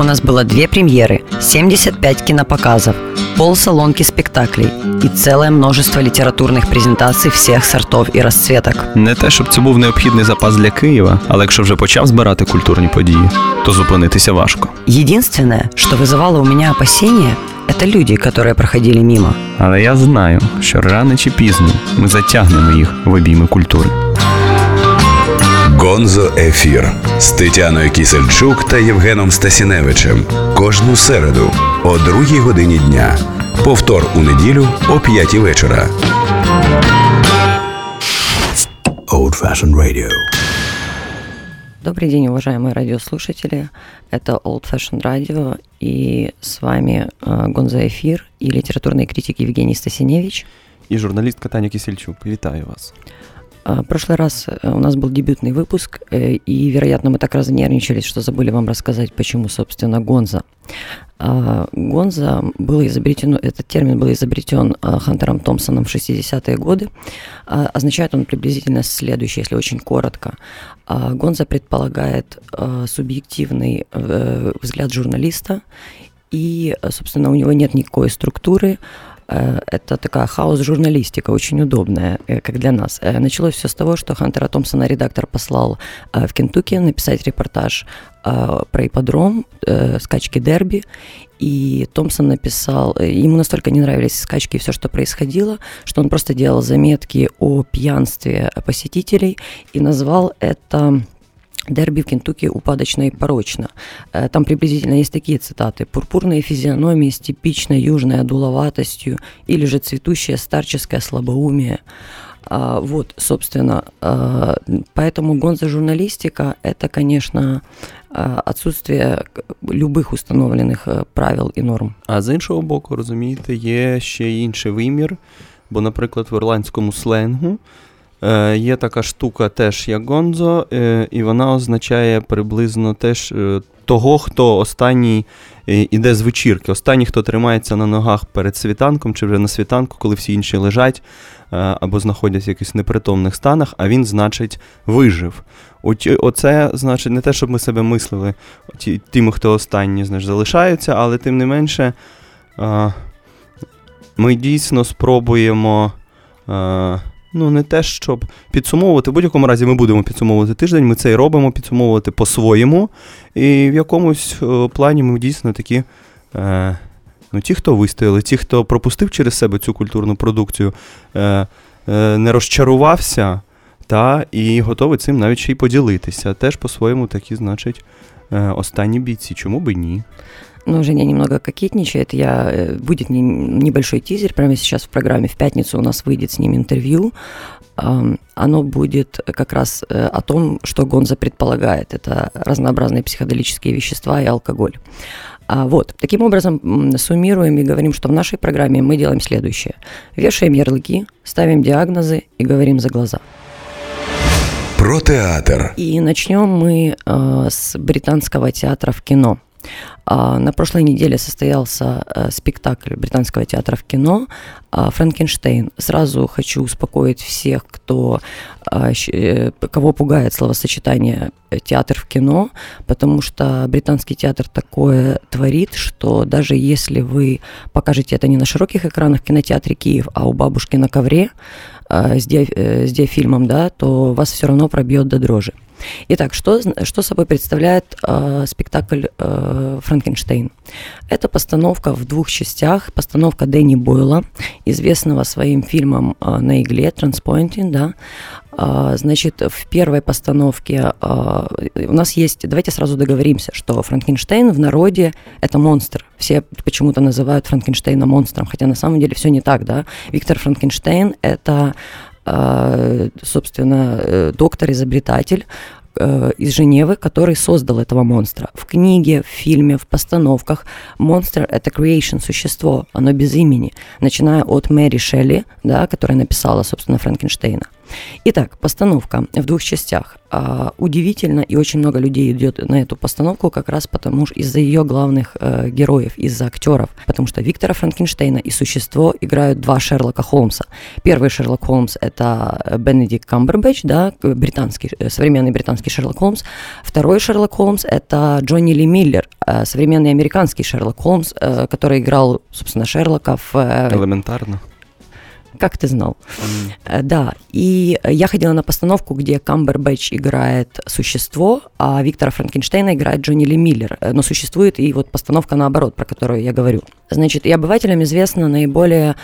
У нас было 2 премьеры, 75 кинопоказов, полсалонки спектаклей и целое множество літературних презентацій всіх сортів і розцветок. Не те, щоб це був необхідний запас для Києва, але якщо вже почав збирати культурні події, то зупинитися важко. Єдине, що визивало у мене опасіння, це люди, які проходили мимо. Але я знаю, що рано чи пізно ми затягнемо їх в обійми культури. Гонзо-ефір з Тетяною Кісельчук та Євгеном Стасіневичем. Кожну середу о 2 годині дня. Повтор у неділю о 5 вечора. Old Fashioned Radio. Добрый день, уважаемые радиослушатели. Это Old Fashioned Radio, и с вами Гонзо-ефір и литературный критик Евгений Стасиневич. И журналистка Таня Кисельчук. Вітаю вас. В прошлый раз у нас был дебютный выпуск, и, вероятно, мы так разнервничались, что забыли вам рассказать, почему, собственно, Гонзо. Гонзо был изобретен, этот термин был изобретен Хантером Томпсоном в 60-е годы. Означает он приблизительно следующее, если очень коротко. Гонзо предполагает субъективный взгляд журналиста, и, собственно, у него нет никакой структуры. Это такая хаос-журналистика, очень удобная, как для нас. Началось все с того, что Хантера Томпсона редактор послал в Кентукки написать репортаж про ипподром, скачки дерби, и Томпсон написал, ему настолько не нравились скачки и все, что происходило, что он просто делал заметки о пьянстве посетителей и назвал это... Дерби в Кентукки упадочно и порочно. Там приблизительно есть такие цитаты. «Пурпурные физиономии с типичной южной одуловатостью» или же «цветущее старческое слабоумие». Вот, собственно, поэтому гонзо-журналистика – это, конечно, отсутствие любых установлених правил і норм. А з іншого боку, розумієте, є ще інший вимір, бо, наприклад, в ірландському сленгу є така штука теж як Гонзо, і вона означає приблизно теж того, хто останній іде з вечірки, останній, хто тримається на ногах перед світанком чи вже на світанку, коли всі інші лежать або знаходяться в якихось непритомних станах, а він, значить, вижив. Оце, значить, не те, щоб ми себе мислили тим, хто останні, значить, залишаються, але тим не менше ми дійсно спробуємо... не те, щоб підсумовувати. В будь-якому разі ми будемо підсумовувати тиждень, ми це і робимо, підсумовувати по-своєму. І в якомусь плані ми дійсно такі, ті, хто вистояли, ті, хто пропустив через себе цю культурну продукцію, не розчарувався, і готовий цим навіть ще й поділитися. Теж по-своєму такі, значить, останні бійці. Чому би ні? Женя немного кокетничает. Будет небольшой тизер прямо сейчас в программе. В пятницу у нас выйдет с ним интервью. Оно будет как раз о том, что Гонзо предполагает. Это разнообразные психоделические вещества и алкоголь. Вот. Таким образом, суммируем и говорим, что в нашей программе мы делаем следующее. Вешаем ярлыки, ставим диагнозы и говорим за глаза. Про театр. И начнем мы с британского театра в кино. На прошлой неделе состоялся спектакль британского театра в кино «Франкенштейн». Сразу хочу успокоить всех, кого пугает словосочетание «театр в кино», потому что британский театр такое творит, что даже если вы покажете это не на широких экранах в кинотеатре «Киев», а у бабушки на ковре с диафильмом, то вас все равно пробьет до дрожи. Итак, что собой представляет спектакль «Франкенштейн»? Это постановка в 2 частях, постановка Дэнни Бойла, известного своим фильмом «На игле», «Транспоинтинг», Значит, в первой постановке у нас есть... Давайте сразу договоримся, что Франкенштейн в народе – это монстр. Все почему-то называют Франкенштейна монстром, хотя на самом деле все не так, Виктор Франкенштейн – это... собственно, доктор-изобретатель из Женевы, который создал этого монстра. В книге, в фильме, в постановках монстр — это creation, существо, оно без имени, начиная от Мэри Шелли, которая написала, собственно, Франкенштейна. Итак, постановка в двух частях. Удивительно, и очень много людей идет на эту постановку как раз потому, что из-за ее главных героев, из-за актеров, потому что Виктора Франкенштейна и существо играют два Шерлока Холмса. Первый Шерлок Холмс — это Бенедикт Камбербетч, да, британский, современный британский Шерлок Холмс. Второй Шерлок Холмс — это Джонни Ли Миллер, современный американский Шерлок Холмс, который играл, собственно, Шерлока в... «Элементарно». Как ты знал? Да, и я ходила на постановку, где Камбербэтч играет существо, а Виктора Франкенштейна играет Джонни Ли Миллер. Но существует и вот постановка наоборот, про которую я говорю. Значит, и обывателям известна наиболее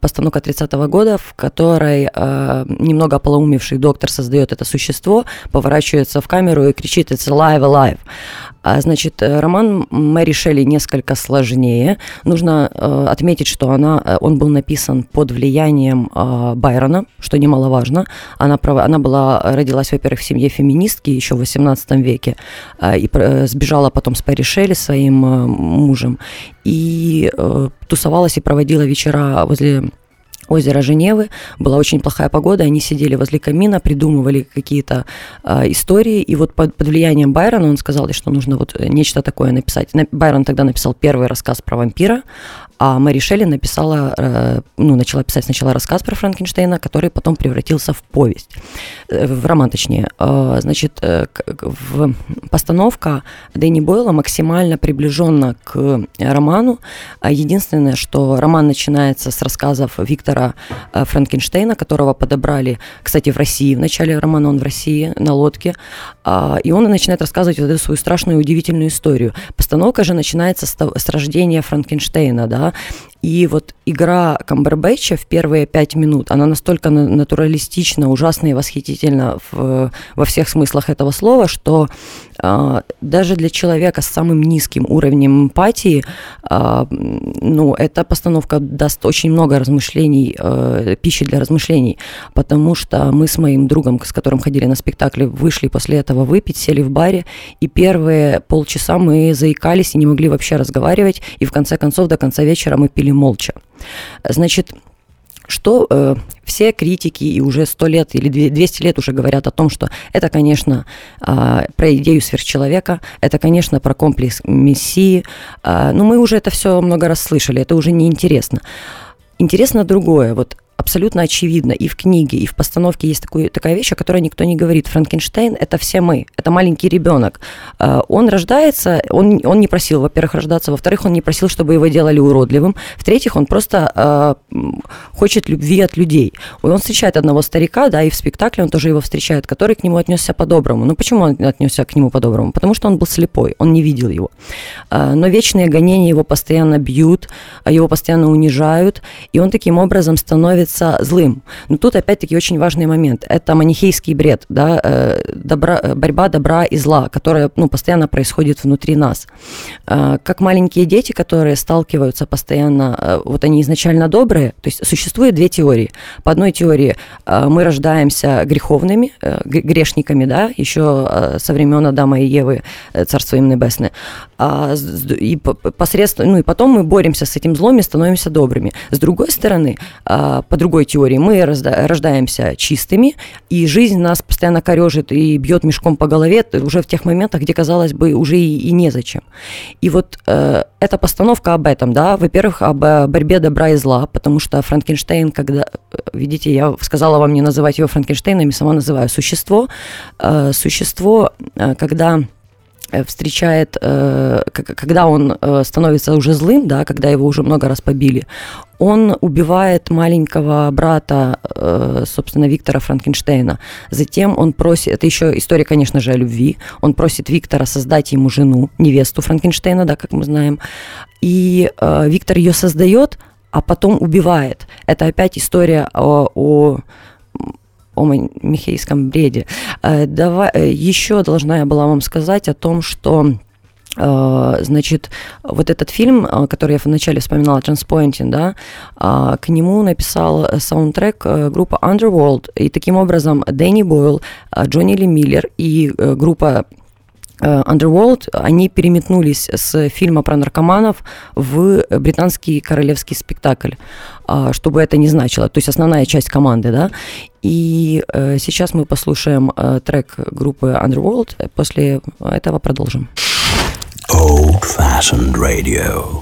постановка 30-го года, в которой немного полоумевший доктор создает это существо, поворачивается в камеру и кричит «It's alive, alive!». Значит, роман Мэри Шелли несколько сложнее. Нужно отметить, что он был написан под влиянием Байрона, что немаловажно. Она родилась, во-первых, в семье феминистки еще в XVIII веке и сбежала потом с Перси Шелли, своим мужем, и тусовалась и проводила вечера возле озеро Женевы, была очень плохая погода, они сидели возле камина, придумывали какие-то истории, и вот под влиянием Байрона он сказал, что нужно вот нечто такое написать. Байрон тогда написал первый рассказ про вампира, а Мэри Шелли написала, начала писать сначала рассказ про Франкенштейна, который потом превратился в повесть, в роман точнее. Значит, постановка Дэнни Бойла максимально приближена к роману. Единственное, что роман начинается с рассказов Виктора Франкенштейна, которого подобрали, кстати, в России, в начале романа он в России, на лодке, и он начинает рассказывать вот эту свою страшную и удивительную историю. Постановка же начинается с рождения Франкенштейна, да, и вот игра Камбербэтча в первые 5 минут, она настолько натуралистична, ужасна и восхитительна во всех смыслах этого слова, что даже для человека с самым низким уровнем эмпатии, эта постановка даст очень много размышлений, пищи для размышлений, потому что мы с моим другом, с которым ходили на спектакли, вышли после этого выпить, сели в баре, и первые полчаса мы заикались и не могли вообще разговаривать, и в конце концов, до конца вечера мы пили молча. Значит, что все критики и уже 100 лет или 200 лет уже говорят о том, что это, конечно, про идею сверхчеловека, это, конечно, про комплекс мессии, но мы уже это все много раз слышали, это уже неинтересно. Интересно другое, вот абсолютно очевидно, и в книге, и в постановке есть такая вещь, о которой никто не говорит. Франкенштейн – это все мы, это маленький ребенок. Он рождается, он не просил, во-первых, рождаться, во-вторых, он не просил, чтобы его делали уродливым, в-третьих, он просто хочет любви от людей. Он встречает одного старика, да, и в спектакле он тоже его встречает, который к нему отнесся по-доброму. Ну, почему он отнесся к нему по-доброму? Потому что он был слепой, он не видел его. Но вечные гонения его постоянно бьют, его постоянно унижают, и он таким образом становится злым. Но тут опять-таки очень важный момент. Это манихейский бред, да, борьба добра и зла, которая постоянно происходит внутри нас. Как маленькие дети, которые сталкиваются постоянно, вот они изначально добрые, то есть существует две теории. По одной теории мы рождаемся греховными, грешниками, да, еще со времен Адама и Евы, царство им небесное. И посредством, и потом мы боремся с этим злом и становимся добрыми. С другой стороны, по другой теории, мы рождаемся чистыми, и жизнь нас постоянно корежит и бьет мешком по голове уже в тех моментах, где, казалось бы, уже и незачем. И вот эта постановка об этом, да, во-первых, об борьбе добра и зла, потому что Франкенштейн, когда, видите, я сказала вам не называть его Франкенштейном, я сама называю существо. Существо, когда... встречает, когда он становится уже злым, да, когда его уже много раз побили, он убивает маленького брата, собственно, Виктора Франкенштейна. Затем он просит, это еще история, конечно же, о любви, он просит Виктора создать ему жену, невесту Франкенштейна, да, как мы знаем, и Виктор ее создает, а потом убивает. Это опять история о манихейском бреде. Еще должна я была вам сказать о том, что, значит, вот этот фильм, который я вначале вспоминала, «Транспоинтинг», да, к нему написал саундтрек группа Underworld, и таким образом Дэнни Бойл, Джонни Ли Миллер и группа Underworld, они переметнулись с фильма про наркоманов в британский королевский спектакль, чтобы это не значило, то есть основная часть команды, да, И сейчас мы послушаем трек группы Underworld. После этого продолжим. Old-fashioned radio.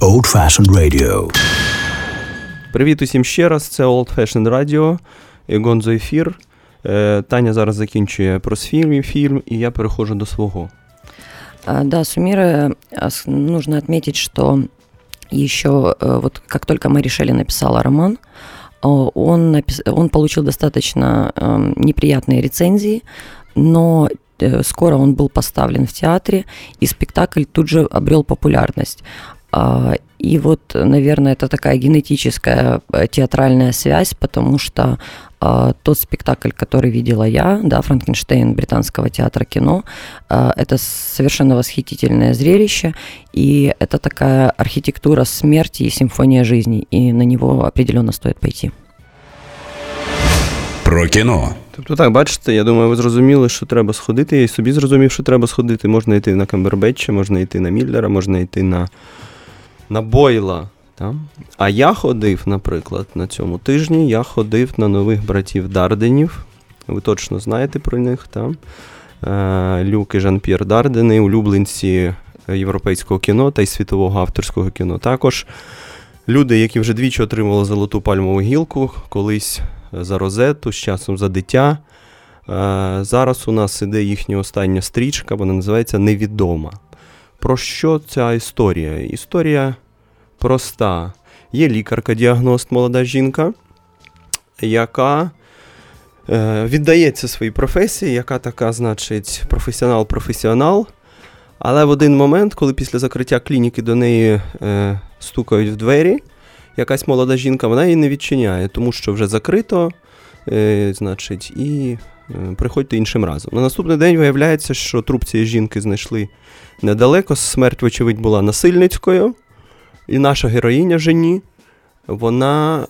Old-fashioned Radio. Привіт усім ще раз, це Old-fashioned Radio, Гонзо-ефір. Таня зараз закінчує про свій фільм, і я перехожу до свого. Да, суммируя, нужно отметить, что еще, вот как только Мэри Шелли написала роман, он получил достаточно неприятные рецензии, но скоро он был поставлен в театре, и спектакль тут же обрел популярность. И вот, наверное, это такая генетическая театральная связь, потому что тот спектакль, который видела я, да, «Франкенштейн» британского театра кино, это совершенно восхитительное зрелище, и это такая архитектура смерти и симфония жизни, и на него определенно стоит пойти. Про кіно. Тобто так, бачите, я думаю, ви зрозуміли, що треба сходити, я і собі зрозумів, що треба сходити. Можна йти на Камбербетча, можна йти на Міллера, можна йти на Бойла. Там. А я ходив, наприклад, на цьому тижні, я ходив на нових братів Дарденів, ви точно знаєте про них, там. Люк і Жан-П'єр Дардени, улюбленці європейського кіно та й світового авторського кіно також. Люди, які вже двічі отримували золоту пальмову гілку, колись за Розету, з часом за Дитя. Зараз у нас іде їхня остання стрічка, вона називається «Невідома». Про що ця історія? Історія проста. Є лікарка-діагност, молода жінка, яка віддається своїй професії, яка така, значить, професіонал-професіонал. Але в один момент, коли після закриття клініки до неї стукають в двері, якась молода жінка, вона її не відчиняє, тому що вже закрито, значить, і приходьте іншим разом. На наступний день виявляється, що труп цієї жінки знайшли недалеко, смерть, вочевидь, була насильницькою, і наша героїня Жені, вона,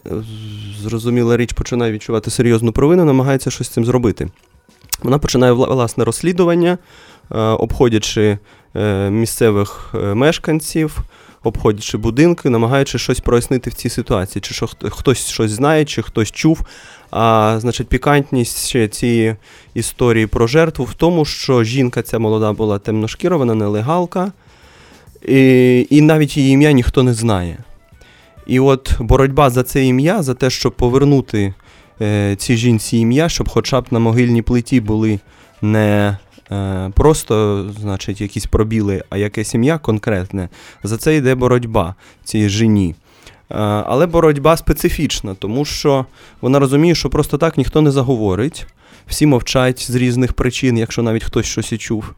зрозуміла річ, починає відчувати серйозну провину, намагається щось з цим зробити. Вона починає власне розслідування, обходячи місцевих мешканців, обходячи будинки, намагаючи щось прояснити в цій ситуації, чи що хтось щось знає, чи хтось чув. А, значить, пікантність ще цієї історії про жертву в тому, що жінка ця молода була темношкіра, вона нелегалка, і навіть її ім'я ніхто не знає. І от боротьба за це ім'я, за те, щоб повернути цій жінці ім'я, щоб хоча б на могильній плиті були не просто, значить, якісь пробіли, а якесь ім'я конкретне, за це йде боротьба цієї жені. Але боротьба специфічна, тому що вона розуміє, що просто так ніхто не заговорить, всі мовчать з різних причин, якщо навіть хтось щось і чув.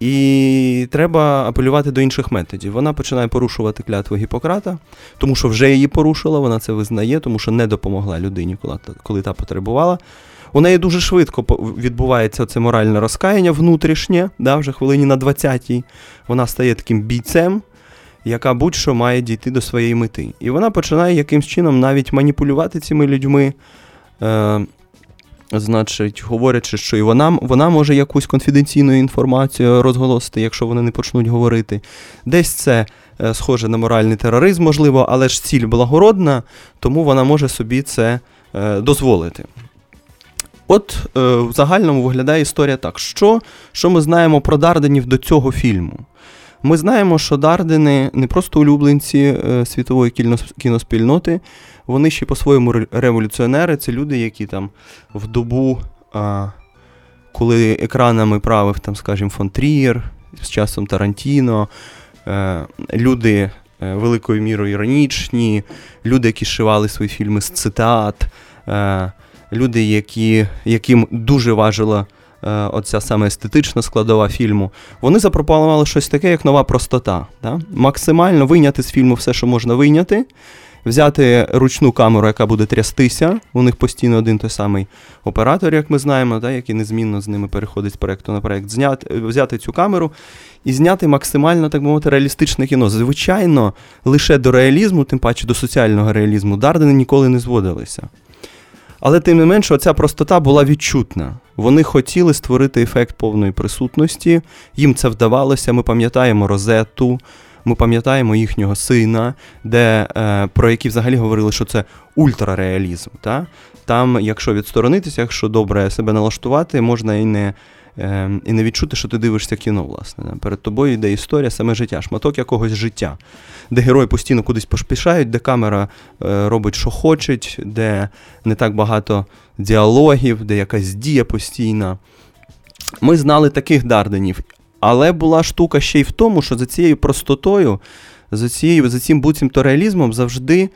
І треба апелювати до інших методів. Вона починає порушувати клятву Гіппократа, тому що вже її порушила, вона це визнає, тому що не допомогла людині, коли та потребувала. У неї дуже швидко відбувається це моральне розкаяння внутрішнє, да, вже хвилині на 20-й. Вона стає таким бійцем, яка будь-що має дійти до своєї мети. І вона починає якимсь чином навіть маніпулювати цими людьми, значить, говорячи, що і вона може якусь конфіденційну інформацію розголосити, якщо вони не почнуть говорити. Десь це схоже на моральний тероризм, можливо, але ж ціль благородна, тому вона може собі це дозволити. От в загальному виглядає історія так. Що ми знаємо про Дарденів до цього фільму? Ми знаємо, що Дардени не просто улюбленці світової кіноспільноти, вони ще по-своєму революціонери, це люди, які там в добу, коли екранами правив, там, скажімо, фон Трієр, з часом Тарантіно, люди великою мірою іронічні, люди, які шивали свої фільми з цитат, люди, яким дуже важила оця саме естетична складова фільму, вони запропонували щось таке, як нова простота. Да? Максимально вийняти з фільму все, що можна вийняти, взяти ручну камеру, яка буде трястися, у них постійно один той самий оператор, як ми знаємо, да, який незмінно з ними переходить з проєкту на проєкт, взяти цю камеру і зняти максимально, так би мовити, реалістичне кіно. Звичайно, лише до реалізму, тим паче до соціального реалізму, Дардени ніколи не зводилися. Але, тим не менше, оця простота була відчутна. Вони хотіли створити ефект повної присутності, їм це вдавалося, ми пам'ятаємо Розету, ми пам'ятаємо їхнього сина, де, про які взагалі говорили, що це ультрареалізм. Та? Там, якщо відсторонитися, якщо добре себе налаштувати, можна і не відчути, що ти дивишся кіно, власне. Перед тобою йде історія, саме життя, шматок якогось життя, де герої постійно кудись поспішають, де камера робить, що хоче, де не так багато діалогів, де якась дія постійна. Ми знали таких Дарденів, але була штука ще й в тому, що за цією простотою, за цим буцімто реалізмом завжди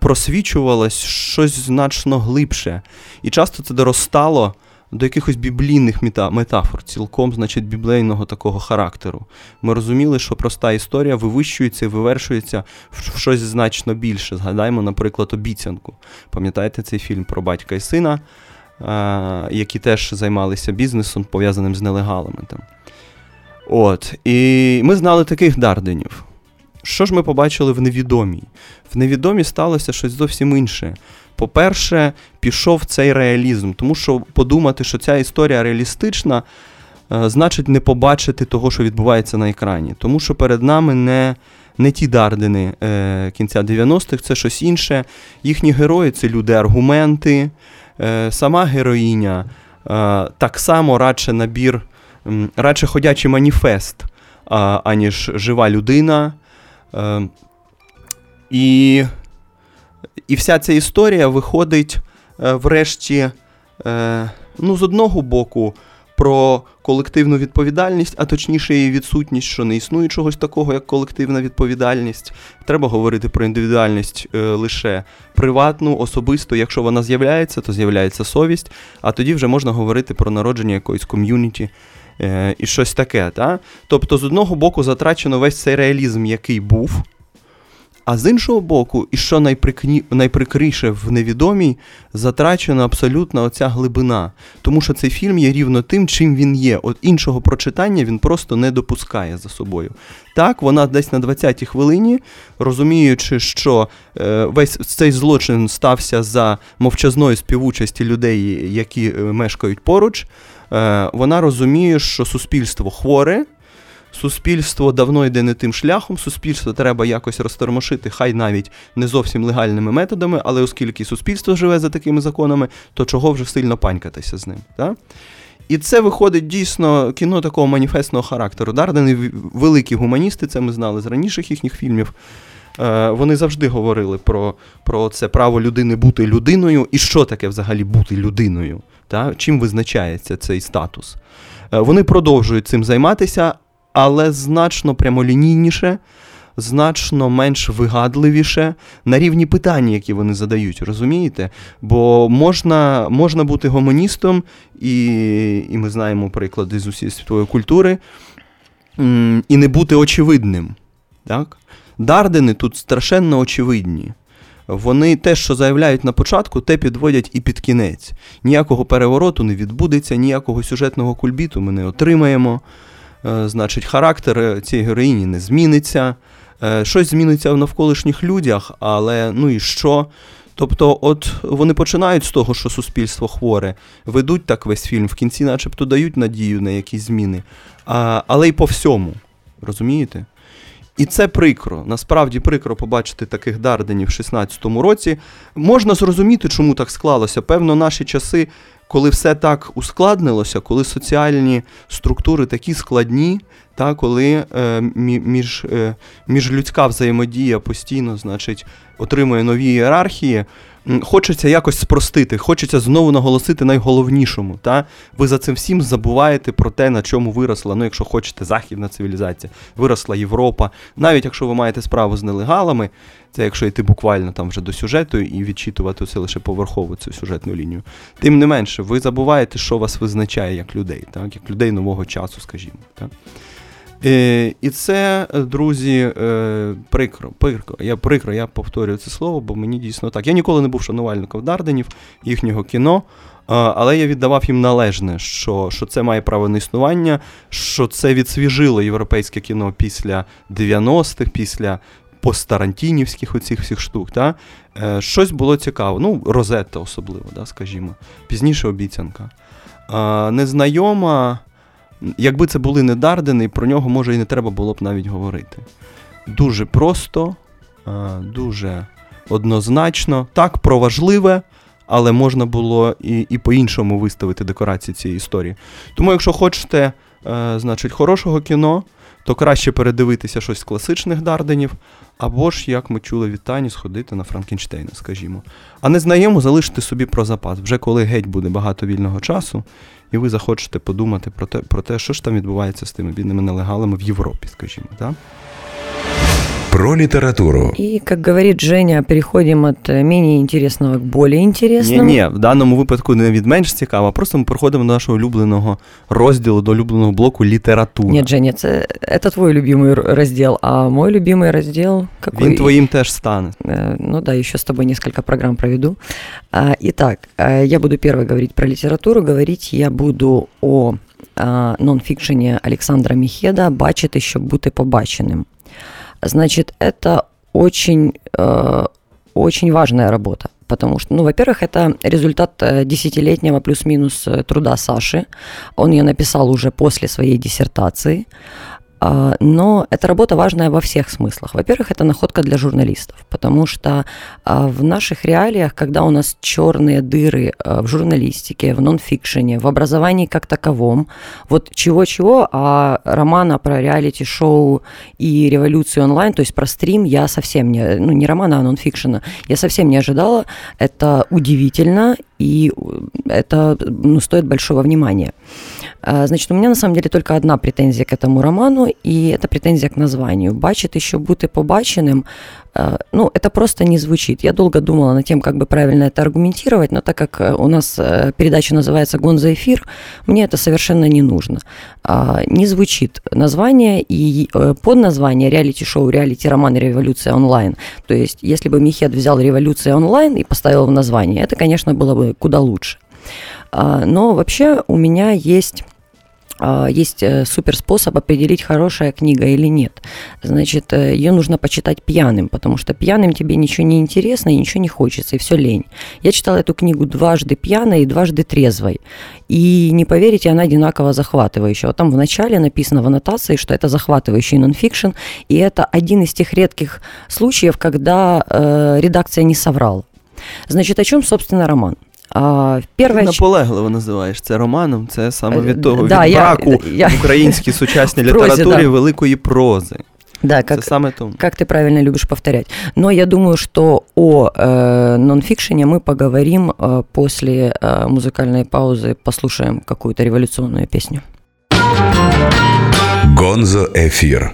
просвічувалось щось значно глибше. І часто це доростало до якихось біблійних метафор, цілком, значить, біблейного такого характеру. Ми розуміли, що проста історія вивищується і вивершується в щось значно більше. Згадаємо, наприклад, «Обіцянку». Пам'ятаєте цей фільм про батька і сина, які теж займалися бізнесом, пов'язаним з нелегалами там. От, і ми знали таких Дарденів. Що ж ми побачили в «Невідомій»? В «Невідомій» сталося щось зовсім інше. По-перше, пішов цей реалізм, тому що подумати, що ця історія реалістична, значить не побачити того, що відбувається на екрані. Тому що перед нами не ті Дардени кінця 90-х, це щось інше. Їхні герої – це люди-аргументи, сама героїня, так само радше набір, радше ходячий маніфест, аніж жива людина. І вся ця історія виходить врешті, з одного боку, про колективну відповідальність, а точніше її відсутність, що не існує чогось такого, як колективна відповідальність. Треба говорити про індивідуальність лише приватну, особисту. Якщо вона з'являється, то з'являється совість, а тоді вже можна говорити про народження якоїсь ком'юніті і щось таке. Та? Тобто, з одного боку, затрачено весь цей реалізм, який був, а з іншого боку, і що найприкріше в «Невідомій», затрачена абсолютно оця глибина. Тому що цей фільм є рівно тим, чим він є. От іншого прочитання він просто не допускає за собою. Так, вона десь на 20-й хвилині, розуміючи, що весь цей злочин стався за мовчазної співучасті людей, які мешкають поруч, вона розуміє, що суспільство хворе, суспільство давно йде не тим шляхом, суспільство треба якось розтормошити, хай навіть не зовсім легальними методами, але оскільки суспільство живе за такими законами, то чого вже сильно панькатися з ним. Так? І це виходить дійсно кіно такого маніфестного характеру. Дардени великі гуманісти, це ми знали з раніших їхніх фільмів. Вони завжди говорили про це право людини бути людиною і що таке взагалі бути людиною, так? Чим визначається цей статус. Вони продовжують цим займатися, але значно прямолінійніше, значно менш вигадливіше на рівні питань, які вони задають, розумієте? Бо можна бути гуманістом, і ми знаємо приклади з усієї світової культури, і не бути очевидним. Так? Дардени тут страшенно очевидні. Вони те, що заявляють на початку, те підводять і під кінець. Ніякого перевороту не відбудеться, ніякого сюжетного кульбіту ми не отримаємо. Значить, характер цієї героїні не зміниться, щось зміниться в навколишніх людях, але ну і що? Тобто, от вони починають з того, що суспільство хворе, ведуть так весь фільм, в кінці начебто дають надію на якісь зміни, але й по всьому, розумієте? І це прикро, насправді прикро побачити таких Дарденів в 16-му році. Можна зрозуміти, чому так склалося. Певно, наші часи, коли все так ускладнилося, коли соціальні структури такі складні, та коли міжлюдська взаємодія постійно, значить, отримує нові ієрархії, хочеться якось спростити, хочеться знову наголосити найголовнішому. Та? Ви за цим всім забуваєте про те, на чому виросла, якщо хочете, західна цивілізація, виросла Європа. Навіть якщо ви маєте справу з нелегалами, це якщо йти буквально там вже до сюжету і відчитувати це лише поверхову цю сюжетну лінію. Тим не менше, ви забуваєте, що вас визначає як людей, так? Як людей нового часу, скажімо. Так? І це, друзі, прикро, я повторюю це слово, бо мені дійсно так. Я ніколи не був шанувальником Дарденів, їхнього кіно, але я віддавав їм належне, що це має право на існування, що це відсвіжило європейське кіно після 90-х, після посттарантінівських оцих всіх штук. Та? Щось було цікаво, Розета особливо, да, скажімо, пізніше «Обіцянка». «Незнайома». Якби це були не Дардени, про нього, може, і не треба було б навіть говорити. Дуже просто, дуже однозначно. Так, про важливе, але можна було і по-іншому виставити декорації цієї історії. Тому, якщо хочете, значить, хорошого кіно, то краще передивитися щось з класичних Дарденів, або ж, як ми чули від Тані, сходити на Франкенштейна, скажімо. А «Незнайому» залишити собі про запас, вже коли геть буде багато вільного часу, і ви захочете подумати про те, що ж там відбувається з тими бідними нелегалами в Європі, скажімо, так? про литературу. И, как говорит Женя, переходим от менее интересного к более интересному. Ні, в даному випадку не від менш цікаво, а просто ми переходимо до нашого улюбленого розділу, до улюбленого блоку література. Ні, Женя, це твій улюблений розділ, а мій улюблений розділ... Какой? Він твоїм теж стане. Ну да, ще з тобою кілька програм проведу. Итак, я буду перший говорити про літературу, говорити я буду о нонфикшене Александра Михеда «Бачите, чтобы быть побаченным». Значит, это очень, очень важная работа, потому что, ну, во-первых, это результат десятилетнего плюс-минус труда Саши. Он ее написал уже после своей диссертации. Но эта работа важная во всех смыслах. Во-первых, это находка для журналистов, потому что в наших реалиях, когда у нас черные дыры в журналистике, в нонфикшене, в образовании как таковом, вот чего-чего, а романа про реалити-шоу и революцию онлайн, то есть про стрим, я совсем не... Ну, не романа, а нонфикшена. Я совсем не ожидала. Это удивительно, и это, ну, стоит большого внимания. Значит, у меня на самом деле только одна претензия к этому роману, и это претензия к названию. «Бачите, щоб бути побаченим», ну, это просто не звучит. Я долго думала над тем, как бы правильно это аргументировать, но так как у нас передача называется «Гонзо-эфир», мне это совершенно не нужно. Не звучит название и подназвание реалити-шоу, реалити-роман «Революция онлайн». То есть, если бы Михед взял «Революция онлайн» и поставил в название, это, конечно, было бы куда лучше. Но вообще у меня есть супер способ определить, хорошая книга или нет. Значит, ее нужно почитать пьяным, потому что пьяным тебе ничего не интересно и ничего не хочется, и все лень. Я читала эту книгу дважды пьяной и дважды трезвой. И не поверите, она одинаково захватывающая. Вот там в начале написано в аннотации, что это захватывающий нонфикшн, и это один из тех редких случаев, когда редакция не соврала. Значит, о чем, собственно, роман? Ти наполегливо називаєш це романом, це саме від того, да, від браку в українській сучасній літературі прози, да. Великої прози. Да, как ты правильно любишь повторять. Но я думаю, что о нонфикшене мы поговорим после музыкальной паузы, послушаем какую-то революционную песню. Гонзо-эфир.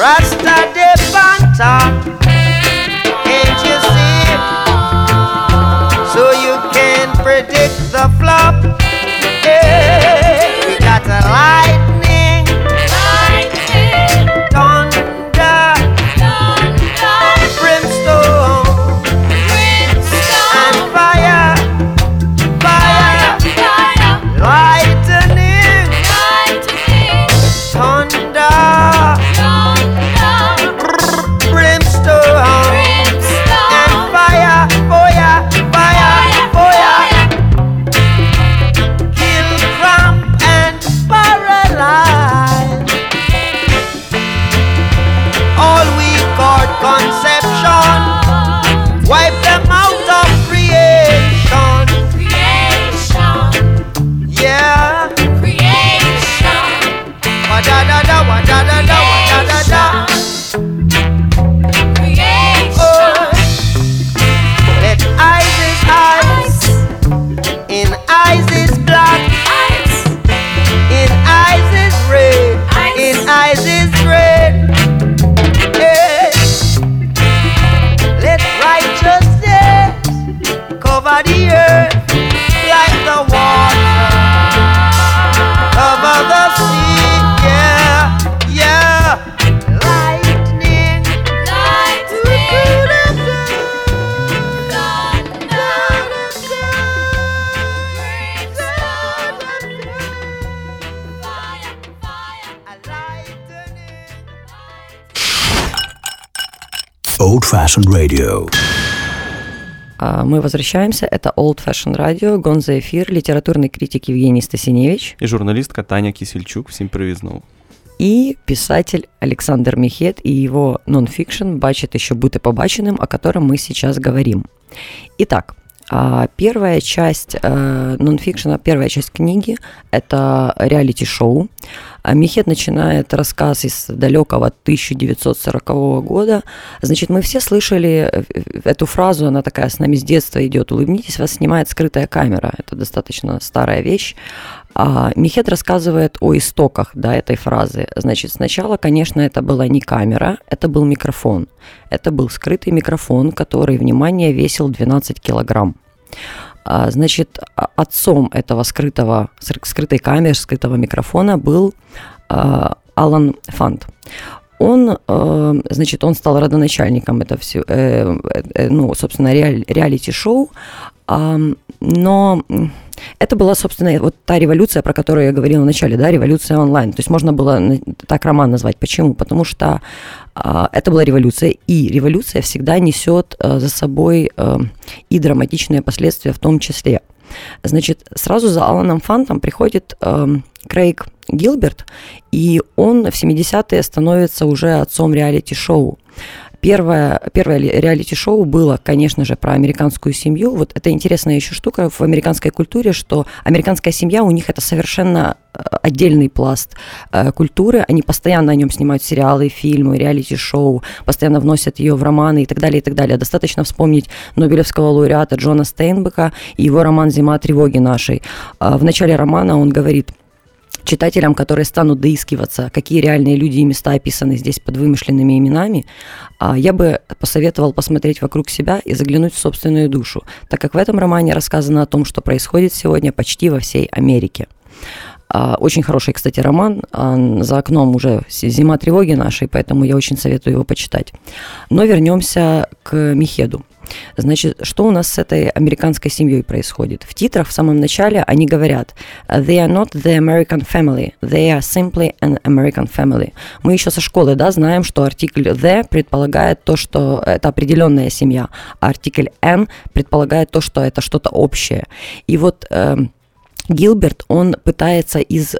Rasta de Bant song. Can't you see it? So you can predict the flop. Yeah. We got the lightning, lightning. Thunder, thunder. Brimstone, brimstone. And fire, fire, fire. Lightning, lightning. Thunder. Old Fashioned Radio. Мы возвращаемся. Это Old Fashioned Radio, Гонзо-эфир, литературный критик Евгений Стасиневич. И журналистка Таня Кисельчук. Всем привет снова. И писатель Александр Михед и его нон-фикшн «Бачите, чтобы быть побаченным», о котором мы сейчас говорим. Итак, первая часть нон-фикшена, первая часть книги – это реалити-шоу. Михед начинает рассказ из далекого 1940 года. Значит, мы все слышали эту фразу, она такая с нами с детства идет: «Улыбнитесь, вас снимает скрытая камера». Это достаточно старая вещь. Михед рассказывает о истоках, да, этой фразы. Значит, сначала, конечно, это была не камера, это был микрофон. Это был скрытый микрофон, который, внимание, весил 12 килограмм. Значит, отцом этого скрытой камеры, скрытого микрофона был Алан Фант. Он стал родоначальником этого всего, собственно, реалити-шоу. Но это была, собственно, вот та революция, про которую я говорила в начале, да, революция онлайн. То есть можно было так роман назвать. Почему? Потому что это была революция, и революция всегда несет за собой и драматичные последствия в том числе. Значит, сразу за Аланом Фантом приходит Крейг Гилберт, и он в 70-е становится уже отцом реалити-шоу. Первое реалити-шоу было, конечно же, про американскую семью. Вот это интересная еще штука в американской культуре, что американская семья, у них это совершенно отдельный пласт культуры. Они постоянно о нем снимают сериалы, фильмы, реалити-шоу, постоянно вносят ее в романы и так далее, и так далее. Достаточно вспомнить Нобелевского лауреата Джона Стейнбека и его роман «Зима, тревоги нашей». В начале романа он говорит читателям, которые станут доискиваться, какие реальные люди и места описаны здесь под вымышленными именами, я бы посоветовал посмотреть вокруг себя и заглянуть в собственную душу, так как в этом романе рассказано о том, что происходит сегодня почти во всей Америке. Очень хороший, кстати, роман. За окном уже «Зима, тревоги нашей», поэтому я очень советую его почитать. Но вернемся к Михеду. Значит, что у нас с этой американской семьей происходит? В титрах в самом начале они говорят: «They are not the American family, they are simply an American family». Мы еще со школы, да, знаем, что артикль «the» предполагает то, что это определенная семья, а артикль «an» предполагает то, что это что-то общее. И вот Гилберт, он пытается из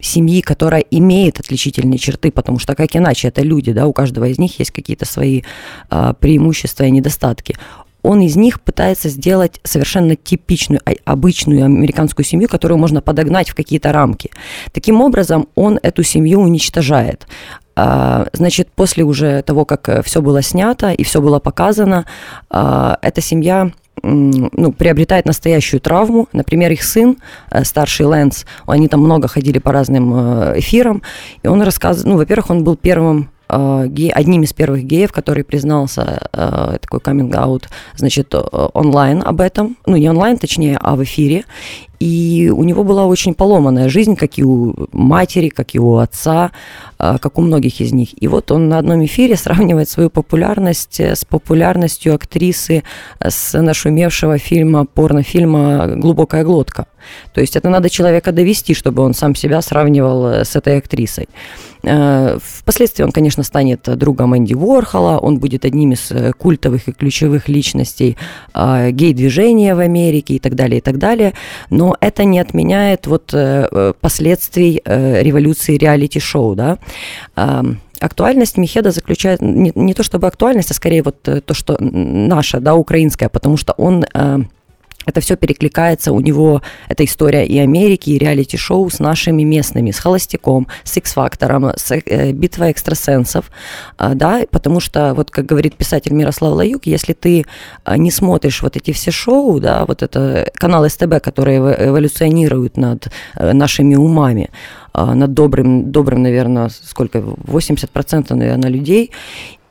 семьи, которая имеет отличительные черты, потому что как иначе, это люди, да, у каждого из них есть какие-то свои преимущества и недостатки. Он из них пытается сделать совершенно типичную, обычную американскую семью, которую можно подогнать в какие-то рамки. Таким образом, он эту семью уничтожает. Значит, после уже того, как все было снято и все было показано, эта семья приобретает настоящую травму. Например, их сын, старший Лэнс, они там много ходили по разным эфирам, и он рассказывает, во-первых, он был первым одним из первых геев, который признался, такой каминг-аут, значит, онлайн об этом, ну не онлайн, точнее, а в эфире. И у него была очень поломанная жизнь, как и у матери, как и у отца, как у многих из них. И вот он на одном эфире сравнивает свою популярность с популярностью актрисы с нашумевшего фильма, порнофильма «Глубокая глотка». То есть это надо человека довести, чтобы он сам себя сравнивал с этой актрисой. Впоследствии он, конечно, станет другом Энди Уорхола, он будет одним из культовых и ключевых личностей гей-движения в Америке и так далее, и так далее. Но это не отменяет вот последствий революции реалити-шоу, да. Актуальность Михеда заключает не то чтобы актуальность, а скорее вот то, что наша, да, украинская, потому что он... Это все перекликается, у него эта история и Америки, и реалити-шоу с нашими местными, с «Холостяком», с «Х-фактором», с «Битвой экстрасенсов», да, потому что, вот как говорит писатель Мирослав Лаюк, если ты не смотришь вот эти все шоу, да, вот это канал СТБ, которые эволюционируют над нашими умами, над добрым, наверное, сколько, 80%, наверное, людей,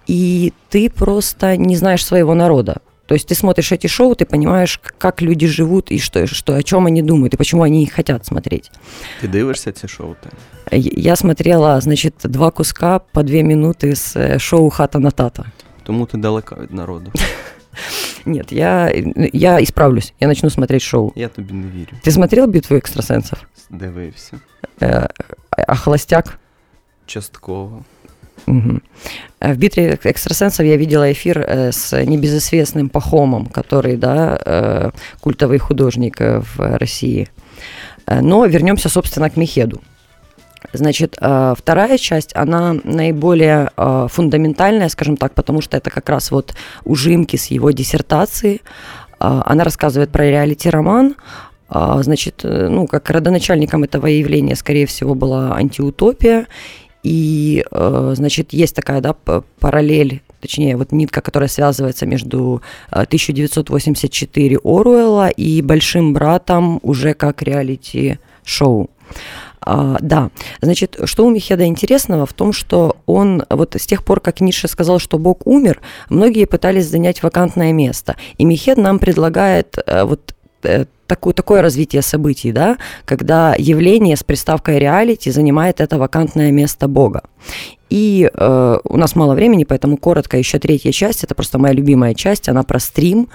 и ты просто не знаешь своего народа. То есть ты смотришь эти шоу, ты понимаешь, как люди живут и что, о чем они думают, и почему они их хотят смотреть. Ты дивишься ці шоу-то? Я смотрела, значит, 2 куска по 2 минуты с шоу «Хата на тата». Тому ты далека від народу. Нет, я исправлюсь, я начну смотреть шоу. Я тобі не вірю. Ти смотрел «Битву екстрасенсів»? Дивився. А «Холостяк»? Частково. Угу. В «Битве экстрасенсов» я видела эфир с небезызвестным Пахомом, который, да, культовый художник в России. Но вернемся, собственно, к Михеду. Значит, вторая часть, она наиболее фундаментальная, скажем так, потому что это как раз вот ужимки с его диссертации. Она рассказывает про реалити-роман. Значит, ну, как родоначальником этого явления, скорее всего, была антиутопия. И, значит, есть такая, да, параллель, точнее, вот нитка, которая связывается между 1984 Оруэлла и «Большим братом» уже как реалити-шоу. Да, значит, что у Михеда интересного в том, что он вот с тех пор, как Ницше сказал, что Бог умер, многие пытались занять вакантное место. И Михед нам предлагает вот такое развитие событий, да, когда явление с приставкой «реалити» занимает это вакантное место Бога. И у нас мало времени, поэтому коротко еще третья часть, это просто моя любимая часть, она про стрим.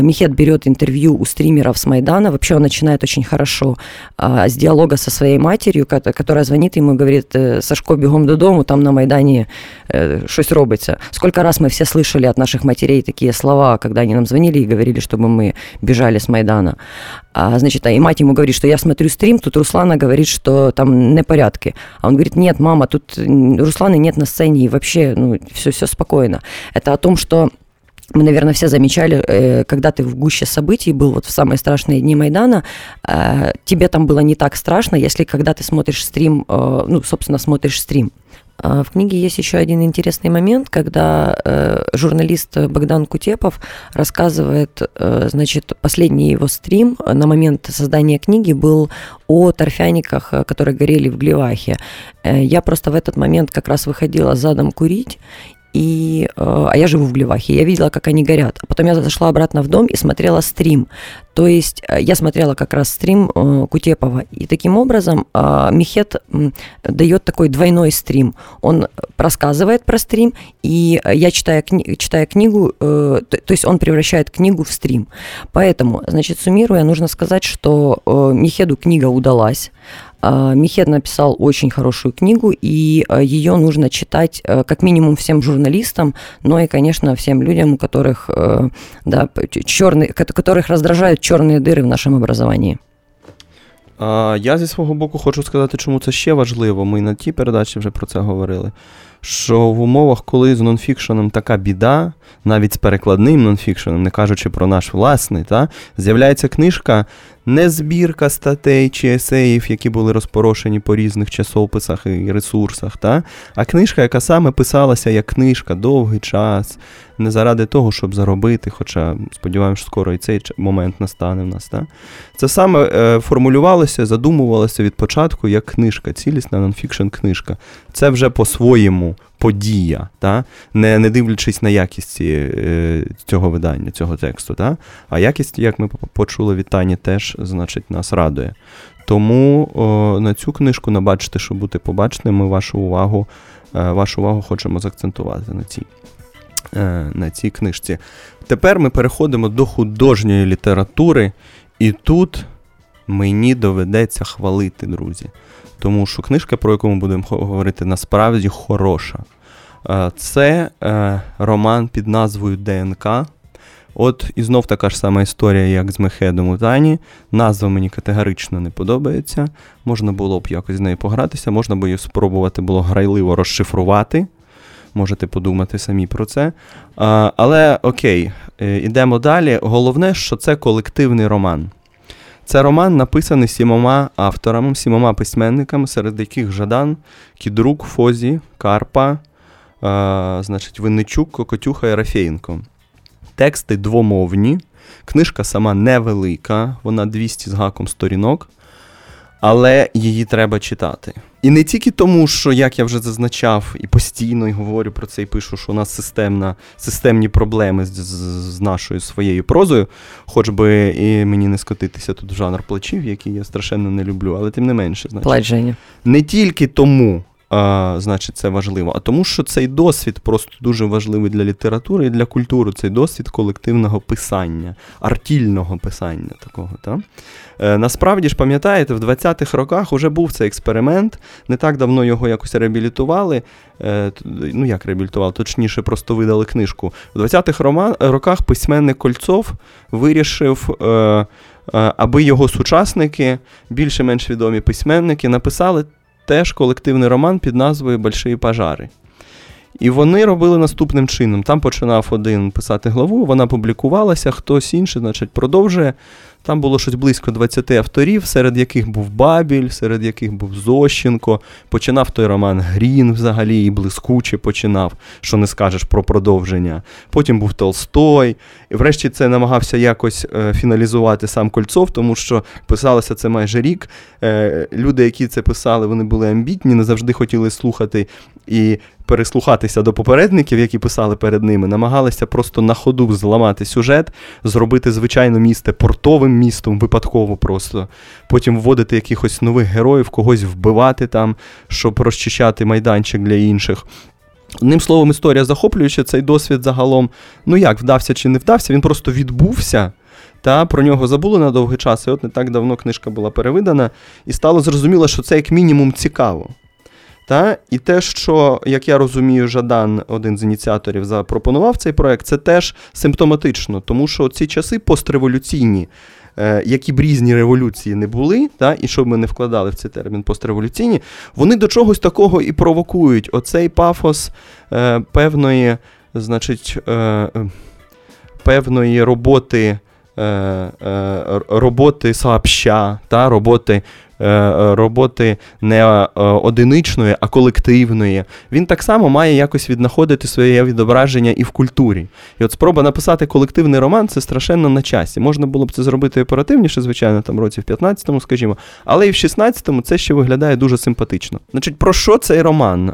Михед берет интервью у стримеров с Майдана, вообще он начинает очень хорошо с диалога со своей матерью, которая звонит ему и говорит: «Сашко, бегом додому, там на Майдані щось робиться». Сколько раз мы все слышали от наших матерей такие слова, когда они нам звонили и говорили, чтобы мы бежали с Майдана. Значит, и мать ему говорит, что я смотрю стрим, тут Руслана говорит, что там непорядки. А он говорит: нет, мама, тут Русланы нет на сцене, и вообще, ну, все спокойно. Это о том, что мы, наверное, все замечали, когда ты в гуще событий был, вот в самые страшные дни Майдана, тебе там было не так страшно, если когда ты смотришь стрим, ну, собственно, смотришь стрим. В книге есть еще один интересный момент, когда журналист Богдан Кутепов рассказывает, значит, последний его стрим на момент создания книги был о торфяниках, которые горели в Глевахе. Я просто в этот момент как раз выходила задом курить, а я живу в Глевахе, я видела, как они горят. А потом я зашла обратно в дом и смотрела стрим. То есть я смотрела как раз стрим Кутепова. И таким образом Михед дает такой двойной стрим. Он рассказывает про стрим, и я читаю книгу, то есть он превращает книгу в стрим. Поэтому, значит, суммируя, нужно сказать, что Михеду книга удалась. Михед написал очень хорошую книгу, и ее нужно читать как минимум всем журналистам, но и, конечно, всем людям, у которых, да, которых раздражают черные дыры в нашем образовании. Я зі свого боку хочу сказати, чому це ще важливо. Ми на тій передачі вже про це говорили, що в умовах, коли з нонфікшеном така біда, навіть з перекладним нонфікшеном, не кажучи про наш власний, та, з'являється книжка, не збірка статей чи есеїв, які були розпорошені по різних часописах і ресурсах, та, а книжка, яка саме писалася як книжка довгий час, не заради того, щоб заробити, хоча сподіваємося, що скоро і цей момент настане в нас. Та. Це саме формулювалося, задумувалося від початку як книжка, цілісна нонфікшн книжка. Це вже по-своєму ну, подія, та? Не дивлячись на якість цього видання, цього тексту. Та? А якість, як ми почули від Тані, теж, значить, нас радує. Тому на цю книжку «Набачте, щоб бути побаченим» ми вашу увагу хочемо заакцентувати на цій книжці. Тепер ми переходимо до художньої літератури, і тут мені доведеться хвалити, друзі. Тому що книжка, про яку ми будемо говорити, насправді хороша. Це роман під назвою «ДНК». От і знов така ж сама історія, як з Михедом у Тані. Назва мені категорично не подобається. Можна було б якось з нею погратися, можна б її спробувати було грайливо розшифрувати. Можете подумати самі про це. Але окей, йдемо далі. Головне, що це колективний роман. Це роман написаний 7 авторами, 7 письменниками, серед яких Жадан, Кідрук, Фозі, Карпа, значить, Винничук, Кокотюха і Рафєєнко. Тексти двомовні, книжка сама невелика, вона 200 з гаком сторінок, але її треба читати. І не тільки тому, що, як я вже зазначав, і постійно і говорю про це, і пишу, що у нас системні проблеми з нашою своєю прозою, хоч би і мені не скотитися тут в жанр плачів, який я страшенно не люблю, але тим не менше. Значить, плачення. Не тільки тому, значить, це важливо, а тому, що цей досвід просто дуже важливий для літератури і для культури, цей досвід колективного писання, артільного писання такого. Та? Насправді ж, пам'ятаєте, в 20-х роках уже був цей експеримент, не так давно його якось реабілітували, точніше просто видали книжку. В 20-х роках письменник Кольцов вирішив, аби його сучасники, більше-менш відомі письменники, написали теж колективний роман під назвою «Больші пожари». І вони робили наступним чином. Там починав один писати главу, вона публікувалася, хтось інший, значить, продовжує. Там було щось близько 20 авторів, серед яких був Бабіль, серед яких був Зощенко. Починав той роман Грін взагалі, і блискуче починав, що не скажеш про продовження. Потім був Толстой. І врешті це намагався якось фіналізувати сам Кольцов, тому що писалося це майже рік. Люди, які це писали, вони були амбітні, не завжди хотіли слухати і переслухатися до попередників, які писали перед ними, намагалися просто на ходу зламати сюжет, зробити, звичайно, місто портовим містом, випадково просто. Потім вводити якихось нових героїв, когось вбивати там, щоб розчищати майданчик для інших. Одним словом, історія захоплююча, цей досвід загалом, вдався чи не вдався, він просто відбувся, та про нього забули на довгий час, і от не так давно книжка була перевидана, і стало зрозуміло, що це як мінімум цікаво. Та? І те, що, як я розумію, Жадан, один з ініціаторів, запропонував цей проект, це теж симптоматично, тому що ці часи постреволюційні, які б різні революції не були, та? І що б ми не вкладали в цей термін постреволюційні, вони до чогось такого і провокують. Оцей пафос певної роботи сообща, та? роботи не одиничної, а колективної, він так само має якось віднаходити своє відображення і в культурі. І от спроба написати колективний роман – це страшенно на часі. Можна було б це зробити оперативніше, звичайно, там році в 15-му, скажімо, але і в 16-му це ще виглядає дуже симпатично. Значить, про що цей роман?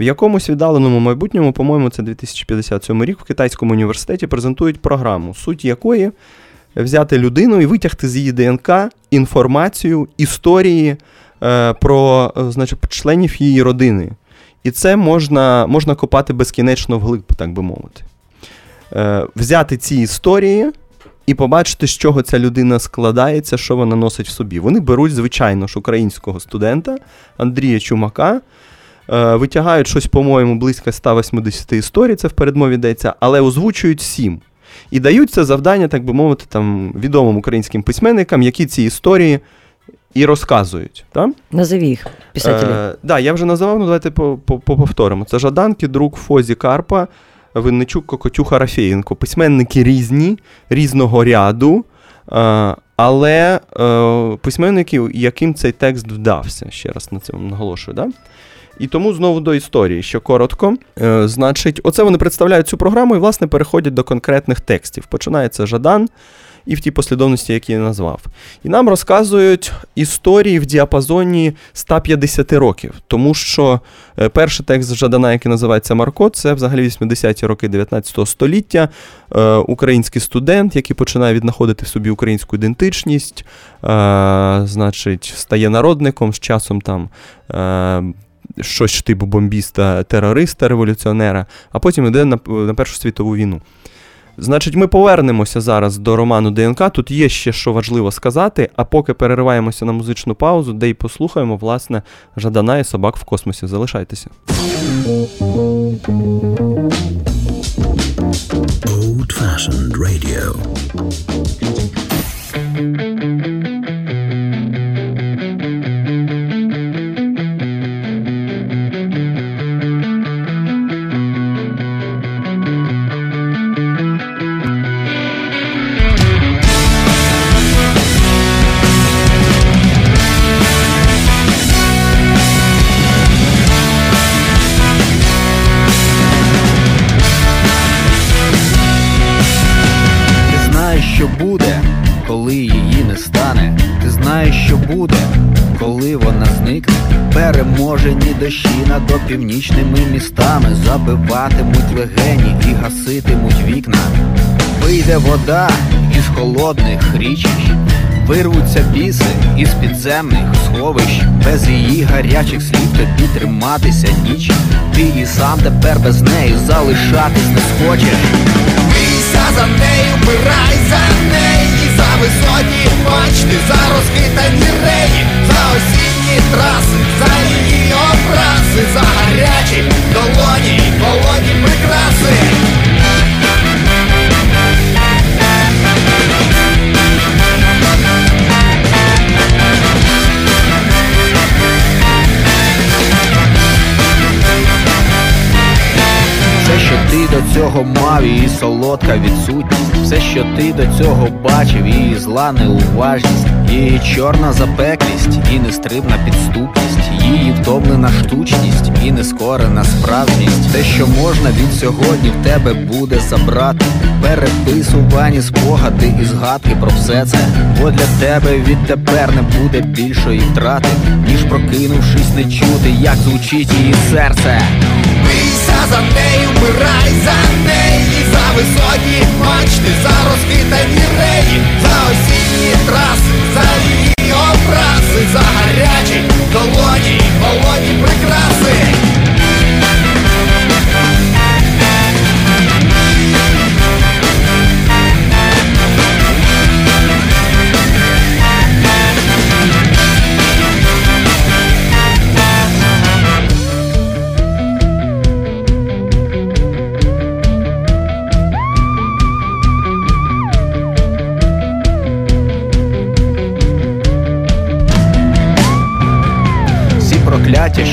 В якомусь віддаленому майбутньому, по-моєму, це 2057 рік, в Китайському університеті презентують програму, суть якої – взяти людину і витягти з її ДНК інформацію, історії про, значить, членів її родини. І це можна копати безкінечно вглиб, так би мовити. Взяти ці історії і побачити, з чого ця людина складається, що вона носить в собі. Вони беруть, звичайно ж, українського студента Андрія Чумака, витягають щось, по-моєму, близько 180 історій, це в передмові йдеться, але озвучують 7. І дають це завдання, так би мовити, там, відомим українським письменникам, які ці історії і розказують. Та? Назові їх, писателі. Я вже називав, давайте повторимо. Це Жадан, Кідрук, Фозі, Карпа, Винничук, Кокотюха, Рафєєнко. Письменники різні, різного ряду, але письменники, яким цей текст вдався, ще раз на цьому наголошую, так? Да? І тому знову до історії, що коротко. Значить, оце вони представляють цю програму і, власне, переходять до конкретних текстів. Починається Жадан і в тій послідовності, які я назвав. І нам розказують історії в діапазоні 150 років, тому що перший текст Жадана, який називається «Марко», це взагалі 80-ті роки 19 століття, український студент, який починає віднаходити в собі українську ідентичність, значить, стає народником, з часом там щось типу бомбіста, терориста, революціонера, а потім йде на Першу світову війну. Значить, ми повернемося зараз до роману ДНК, тут є ще що важливо сказати, а поки перериваємося на музичну паузу, де й послухаємо, власне, Жадана і «Собак в космосі». Залишайтеся. Old-fashioned radio. Коли її не стане, ти знаєш, що буде, коли вона зникне. Переможені дощі над опівнічними містами забиватимуть легені і гаситимуть вікна. Вийде вода із холодних річищ, вирвуться біси із підземних сховищ. Без її гарячих слів тобі триматися ніч, ти і сам тепер без неї залишатись не схочеш. Бійся за нею, вмирай за нею, за високі мачти, за розхитані реї, за осінні траси, за її образи, за гарячі долоні і холодні прикраси. Все, що ти до цього мав, її солодка відсутність, все, що ти до цього бачив, її зла неуважність, її чорна запеклість і нестримна підступність, її втомлена штучність і нескорена справжність. Те, що можна від сьогодні в тебе буде забрати, переписувані спогади і згадки про все це, бо для тебе відтепер не буде більшої втрати, ніж прокинувшись не чути, як звучить її серце. Бійся за нею, вмирай за неї, за високі мачти, за розхитані реї, за осінні траси, за її образи, за гарячі долоні і холодні прикраси.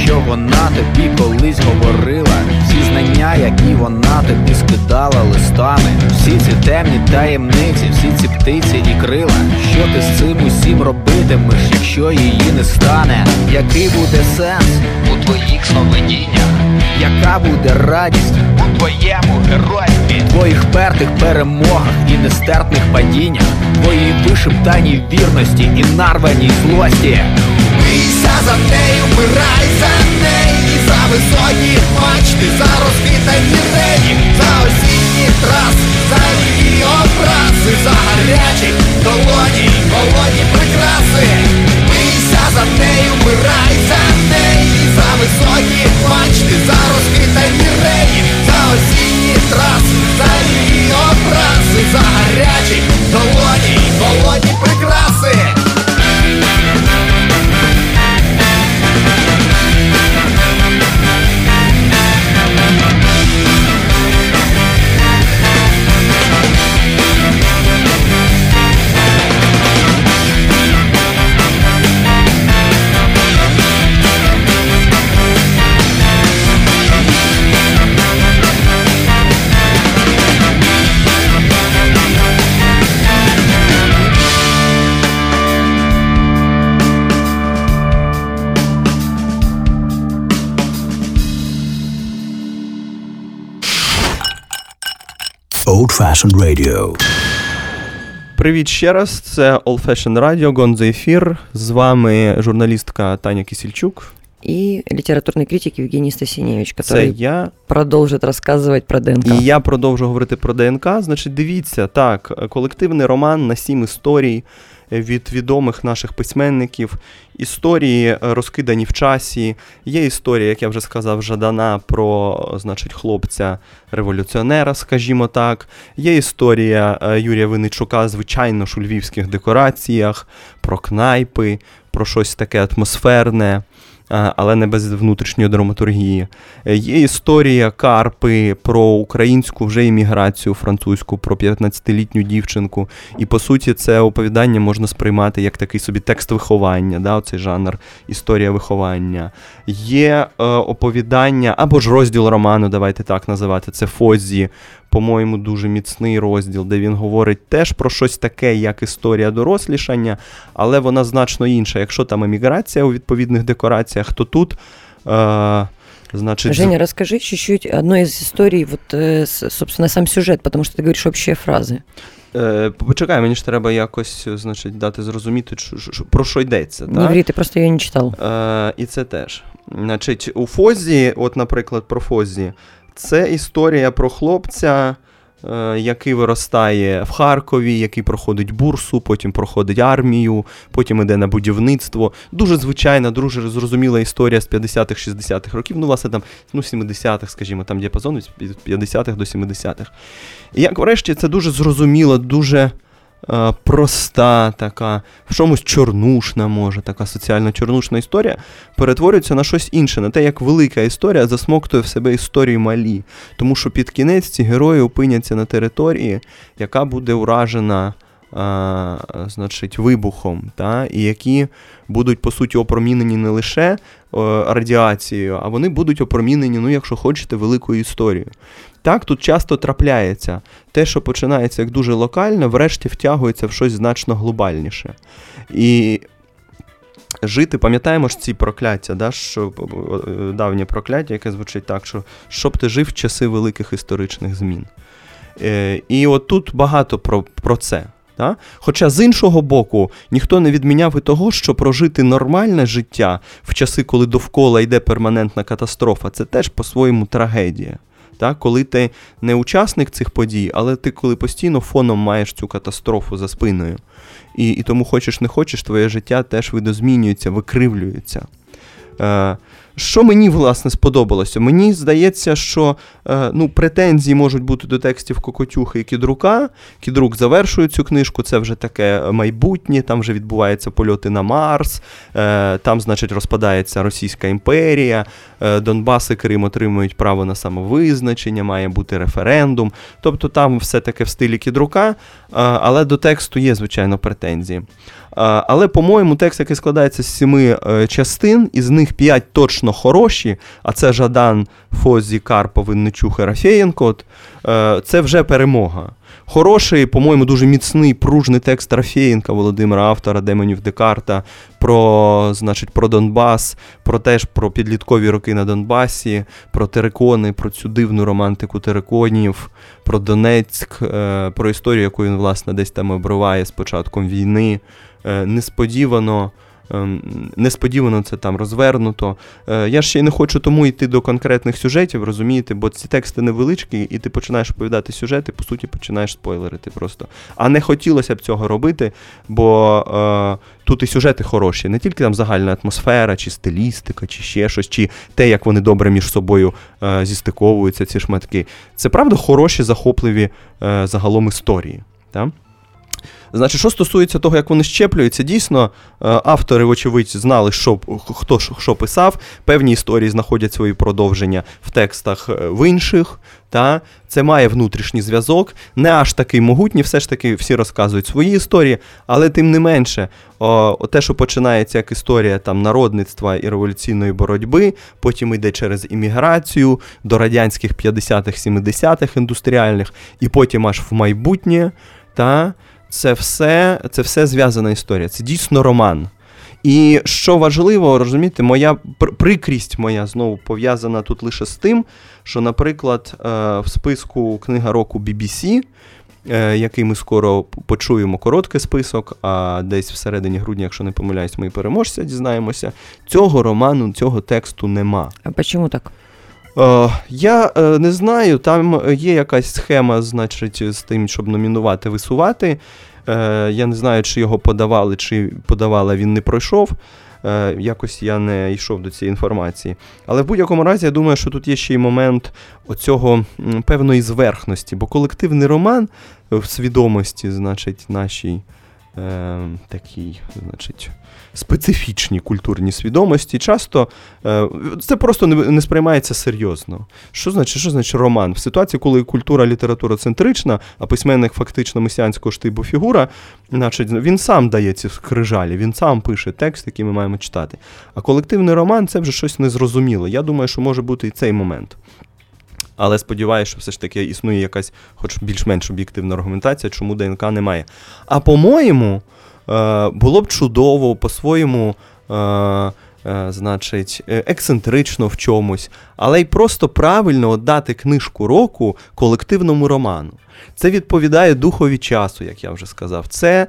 Що вона тобі колись говорила, всі знання, які вона тобі скидала листами, всі ці темні таємниці, всі ці птиці і крила. Що ти з цим усім робитимеш, якщо її не стане? Який буде сенс у твоїх сновидіннях? Яка буде радість у твоєму геройстві, твоїх пертих перемогах і нестерпних падіннях, твоїй вишептаній вірності і нарваній злості? Бійся за нею, вмирай за неї, за високі мачти, за розхитані реї, за осінні траси, за її образи, за гарячі долоні і холодні прикраси. Бійся за нею, вмирай за неї, за високі мачти, за розхитані реї, за осінні траси, за її образи, за гарячі долоні і холодні прикраси. Old Fashioned Radio. Привіт ще раз, це All Fashion Radio, Гонзо-ефір. З вами журналістка Таня Кисельчук. И литературный критик Евгений Стасиневич, который продолжит рассказывать про ДНК. І я продовжу говорити про ДНК. Значить, дивіться, так, колективний роман на 7 історій від відомих наших письменників. Історії розкидані в часі. Є історія, як я вже сказав, Жадана про, значить, хлопця-революціонера, скажімо так. Є історія Юрія Винничука, звичайно ж, у львівських декораціях, про кнайпи, про щось таке атмосферне, але не без внутрішньої драматургії. Є історія Карпи про українську вже імміграцію французьку, про 15-літню дівчинку. І, по суті, це оповідання можна сприймати як такий собі текст виховання, да, оцей жанр історія виховання. Є оповідання, або ж розділ роману, давайте так називати, це Фозі, по-моєму, дуже міцний розділ, де він говорить теж про щось таке, як історія дорослішання, але вона значно інша. Якщо там еміграція у відповідних декораціях, то тут, значит... Женя, расскажи чуть-чуть одной из историй, вот, собственно, сам сюжет, потому что ты говоришь общие фразы. Почекай, мені ж треба якось, значить, дати зрозуміти, про що йдеться. Не врі, ти просто її не читав. І це теж. Значить, у Фозі, от, наприклад, про Фозі, це історія про хлопця, який виростає в Харкові, який проходить бурсу, потім проходить армію, потім іде на будівництво. Дуже звичайна, дуже зрозуміла історія з 50-х, 60-х років, ну, власне, там, ну, 70-х, скажімо, там діапазон від 50-х до 70-х. І, як врешті, це дуже зрозуміла, дуже проста така, в чомусь чорнушна, може, така соціально чорнушна історія, перетворюється на щось інше, на те, як велика історія засмоктує в себе історії малі. Тому що під кінець ці герої опиняться на території, яка буде уражена, значить, вибухом, та, і які будуть, по суті, опромінені не лише радіацією, а вони будуть опромінені, ну, якщо хочете, великою історією. Так, тут часто трапляється. Те, що починається як дуже локально, врешті втягується в щось значно глобальніше. І жити, пам'ятаємо ж ці прокляття, да, що, давнє прокляття, яке звучить так, що щоб ти жив в часи великих історичних змін. І от тут багато про це. Да? Хоча, з іншого боку, ніхто не відміняв і того, що прожити нормальне життя в часи, коли довкола йде перманентна катастрофа, це теж по-своєму трагедія. Так, коли ти не учасник цих подій, але ти коли постійно фоном маєш цю катастрофу за спиною. І тому хочеш не хочеш, твоє життя теж видозмінюється, викривлюється. Що мені, власне, сподобалося? Мені здається, що претензії можуть бути до текстів Кокотюхи і Кідрука. Кідрук завершує цю книжку, це вже таке майбутнє, там вже відбуваються польоти на Марс, там, значить, розпадається Російська імперія, Донбас і Крим отримують право на самовизначення, має бути референдум. Тобто там все таке в стилі Кідрука, але до тексту є, звичайно, претензії. Але, по-моєму, текст, який складається з 7 частин, із них 5 точно хороші, а це Жадан, Фозі, Карпа, Винничух і Рафєєнко, це вже перемога. Хороший, по-моєму, дуже міцний, пружний текст Рафєєнка, Володимира, автора «Демонів Декарта», про, значить, про Донбас, про теж про підліткові роки на Донбасі, про терикони, про цю дивну романтику териконів, про Донецьк, про історію, яку він, власне, десь там обриває з початком війни. Несподівано це там розвернуто. Я ще й не хочу тому йти до конкретних сюжетів, розумієте, бо ці тексти невеличкі, і ти починаєш оповідати сюжети, по суті, починаєш спойлерити просто. А не хотілося б цього робити, бо тут і сюжети хороші, не тільки там загальна атмосфера, чи стилістика, чи ще щось, чи те, як вони добре між собою зістиковуються, ці шматки. Це, правда, хороші, захопливі загалом історії, так? Значить, що стосується того, як вони щеплюються, дійсно, автори, вочевидь, знали, що, хто що писав, певні історії знаходять свої продовження в текстах в інших, та це має внутрішній зв'язок, не аж такий могутній, все ж таки всі розказують свої історії, але тим не менше, те, що починається як історія там народництва і революційної боротьби, потім йде через імміграцію до радянських 50-х, 70-х індустріальних, і потім аж в майбутнє, та... Це все зв'язана історія, це дійсно роман. І що важливо, розумієте, моя прикрість моя знову пов'язана тут лише з тим, що, наприклад, в списку книга року BBC який ми скоро почуємо короткий список, а десь в середині грудня, якщо не помиляюсь, ми і переможця дізнаємося. Цього роману, цього тексту нема. А чому так? Я не знаю, там є якась схема, значить, з тим, щоб номінувати, висувати. Я не знаю, чи його подавали, чи подавала, він не пройшов. Якось я не йшов до цієї інформації. Але в будь-якому разі, я думаю, що тут є ще й момент оцього певної зверхності, бо колективний роман в свідомості, значить, нашій такій, значить, специфічній культурній свідомості часто це просто не сприймається серйозно. Що значить роман? В ситуації, коли культура літературоцентрична, а письменник фактично месіанського штибу фігура, значить, він сам дає ці скрижалі, він сам пише текст, який ми маємо читати. А колективний роман – це вже щось незрозуміле. Я думаю, що може бути і цей момент. Але сподіваюся, що все ж таки існує якась хоч більш-менш об'єктивна аргументація, чому ДНК немає. А по-моєму, було б чудово, по-своєму, значить, ексцентрично в чомусь, але й просто правильно віддати книжку року колективному роману. Це відповідає духові часу, як я вже сказав. Це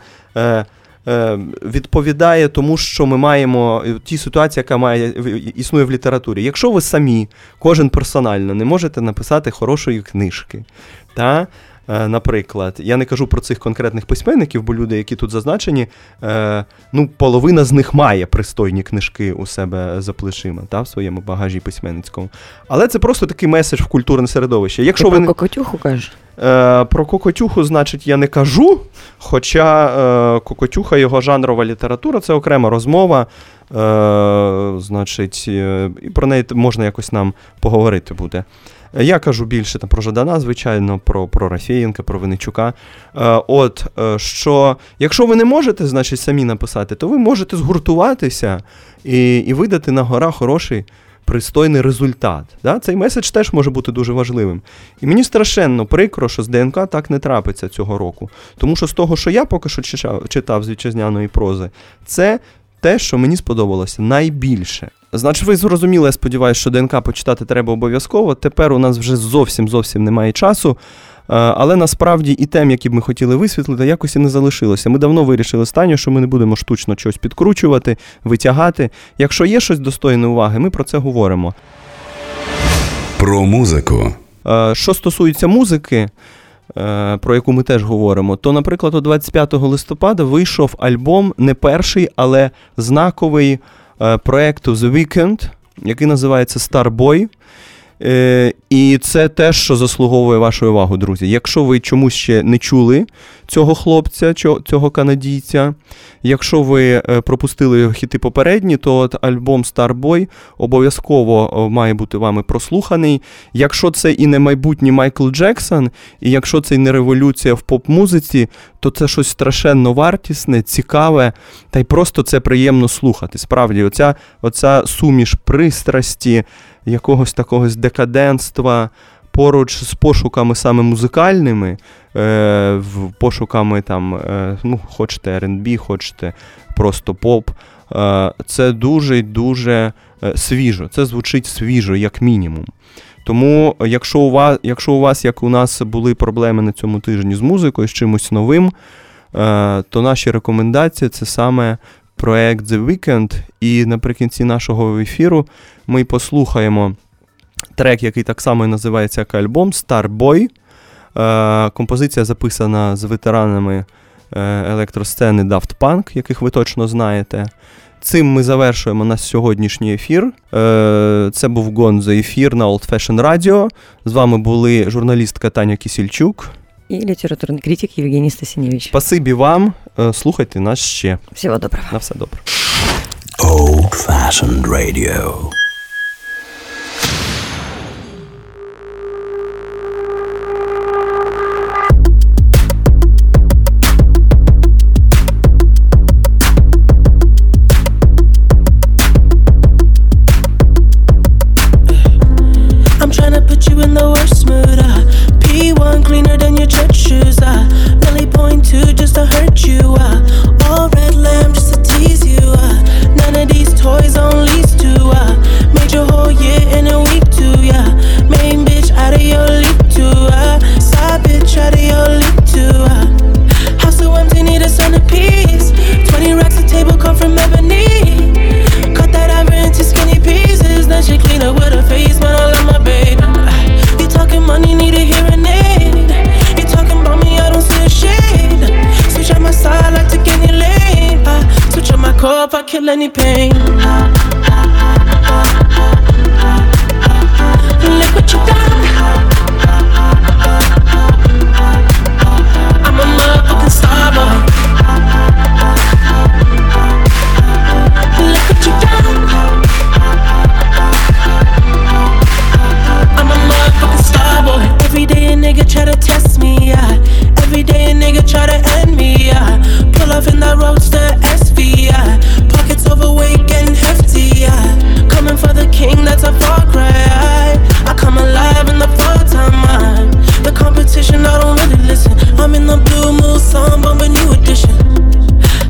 відповідає тому, що ми маємо, тій ситуації, яка існує в літературі. Якщо ви самі, кожен персонально, не можете написати хорошої книжки, та, наприклад, я не кажу про цих конкретних письменників, бо люди, які тут зазначені, половина з них має пристойні книжки у себе за плечима, та, в своєму багажі письменницькому. Але це просто такий меседж в культурне середовище. Якщо ти про Кокотюху кажеш? Про Кокотюху, значить, я не кажу, хоча Кокотюха, його жанрова література, це окрема розмова, значить, і про неї можна якось нам поговорити буде. Я кажу більше там про Жадана, звичайно, про Рафєєнка, про Винничука. Що якщо ви не можете, значить, самі написати, то ви можете згуртуватися і видати на гора хороший пристойний результат. Да? Цей меседж теж може бути дуже важливим. І мені страшенно прикро, що з ДНК так не трапиться цього року. Тому що з того, що я поки що читав з вітчизняної прози, це те, що мені сподобалося найбільше. Значить, ви зрозуміли, я сподіваюся, що ДНК почитати треба обов'язково. Тепер у нас вже зовсім немає часу. Але насправді і тем, які б ми хотіли висвітлити, якось і не залишилося. Ми давно вирішили з Таню, що ми не будемо штучно щось підкручувати, витягати. Якщо є щось достойне уваги, ми про це говоримо. Про музику. Що стосується музики, про яку ми теж говоримо, то, наприклад, у 25 листопада вийшов альбом, не перший, але знаковий, проєкту The Weeknd, який називається Starboy. І це те, що заслуговує вашу увагу, друзі. Якщо ви чомусь ще не чули цього хлопця, цього канадійця, якщо ви пропустили хіти попередні, то от альбом Starboy обов'язково має бути вами прослуханий. Якщо це і не майбутній Майкл Джексон, і якщо це і не революція в поп-музиці, то це щось страшенно вартісне, цікаве, та й просто це приємно слухати. Справді, оця суміш пристрасті, якогось такого декаденства поруч з пошуками саме музикальними, пошуками там, хочете R&B, хочете просто поп, це дуже-дуже свіжо, це звучить свіжо, як мінімум. Тому, якщо у вас, як у нас, були проблеми на цьому тижні з музикою, з чимось новим, то наші рекомендації – це саме проект The Weeknd, і наприкінці нашого ефіру ми послухаємо трек, який так само і називається, як альбом, Starboy. Композиція записана з ветеранами електросцени Daft Punk, яких ви точно знаєте. Цим ми завершуємо наш сьогоднішній ефір. Це був Гонзо-ефір на Old Fashion Radio. З вами були журналістка Таня Кисельчук і літературний критик Євгеній Стасіневич. Спасибі вам. Слухайте нас ще. Всього доброго. На все добре. Old Fashioned Radio. All red lamp just to tease you. None of these toys only leads to love, I kill any pain. Look what you done. I'm a motherfucking starboy. Look what you done. I'm a motherfucking starboy. Every day a nigga try to test me, yeah. Every day a nigga try to end me, yeah. Pull off in that roadster SV, yeah. Pockets overweight, getting hefty, yeah. Coming for the king, that's a far cry. I come alive in the part-time mind. The competition, I don't really listen. I'm in the blue mood, song, but a new edition.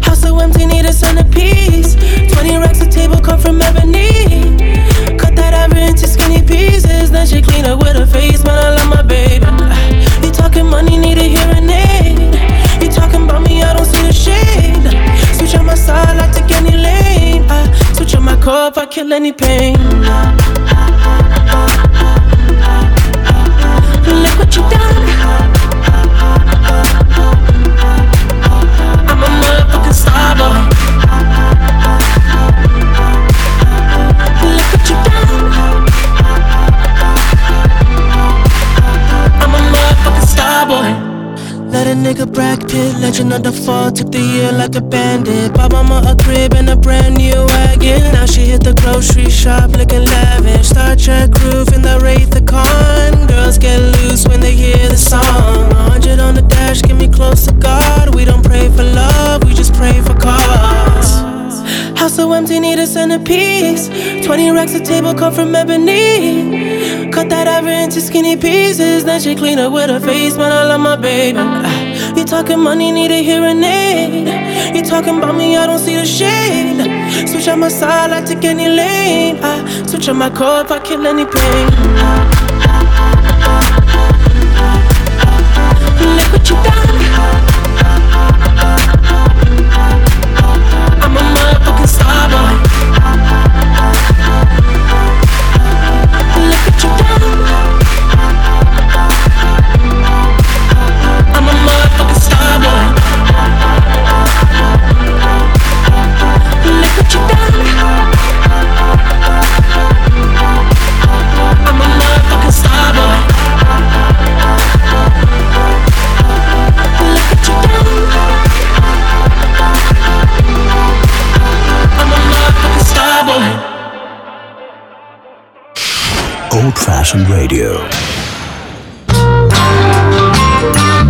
House so empty, need a centerpiece. 20 racks a table, come from ebony. Cut that ivory into skinny pieces. Then she clean up with her face, man, I love my baby. You talking money, need a hearing aid. You talking about me, I don't see the shade. Switch on my side, I take any lane. I switch on my cup, I kill any pain. Look what you done. I'm a motherfucking starboy. Look what you done. I'm a motherfucking starboy. Let a nigga bracket, legend of the fall, took the year like a bandit. Bought mama a crib and a brand new wagon. Now she hit the grocery shop looking lavish. Star Trek groove in the Wraith of Khan. Girls get loose when they hear the song. 100 on the dash, get me close to God. We don't pray for love, we just pray for cause. House so empty, need a centerpiece. 20 racks a table, come from ebony. Cut that ivory into skinny pieces. Then she clean up with her face, man, I love my baby. You talking money, need a hearing aid. You talking about me, I don't see the shade. Switch on my side, I take any lane. I switch on my cup, I kill any pain. Look what you done. I'm a motherfucking starboy.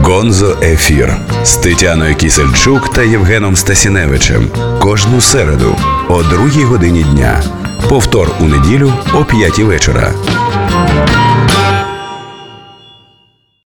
Гонзо-ефір з Тетяною Кісельчук та Євгеном Стасіневичем. Кожну середу о 2 годині дня. Повтор у неділю о 5 вечора.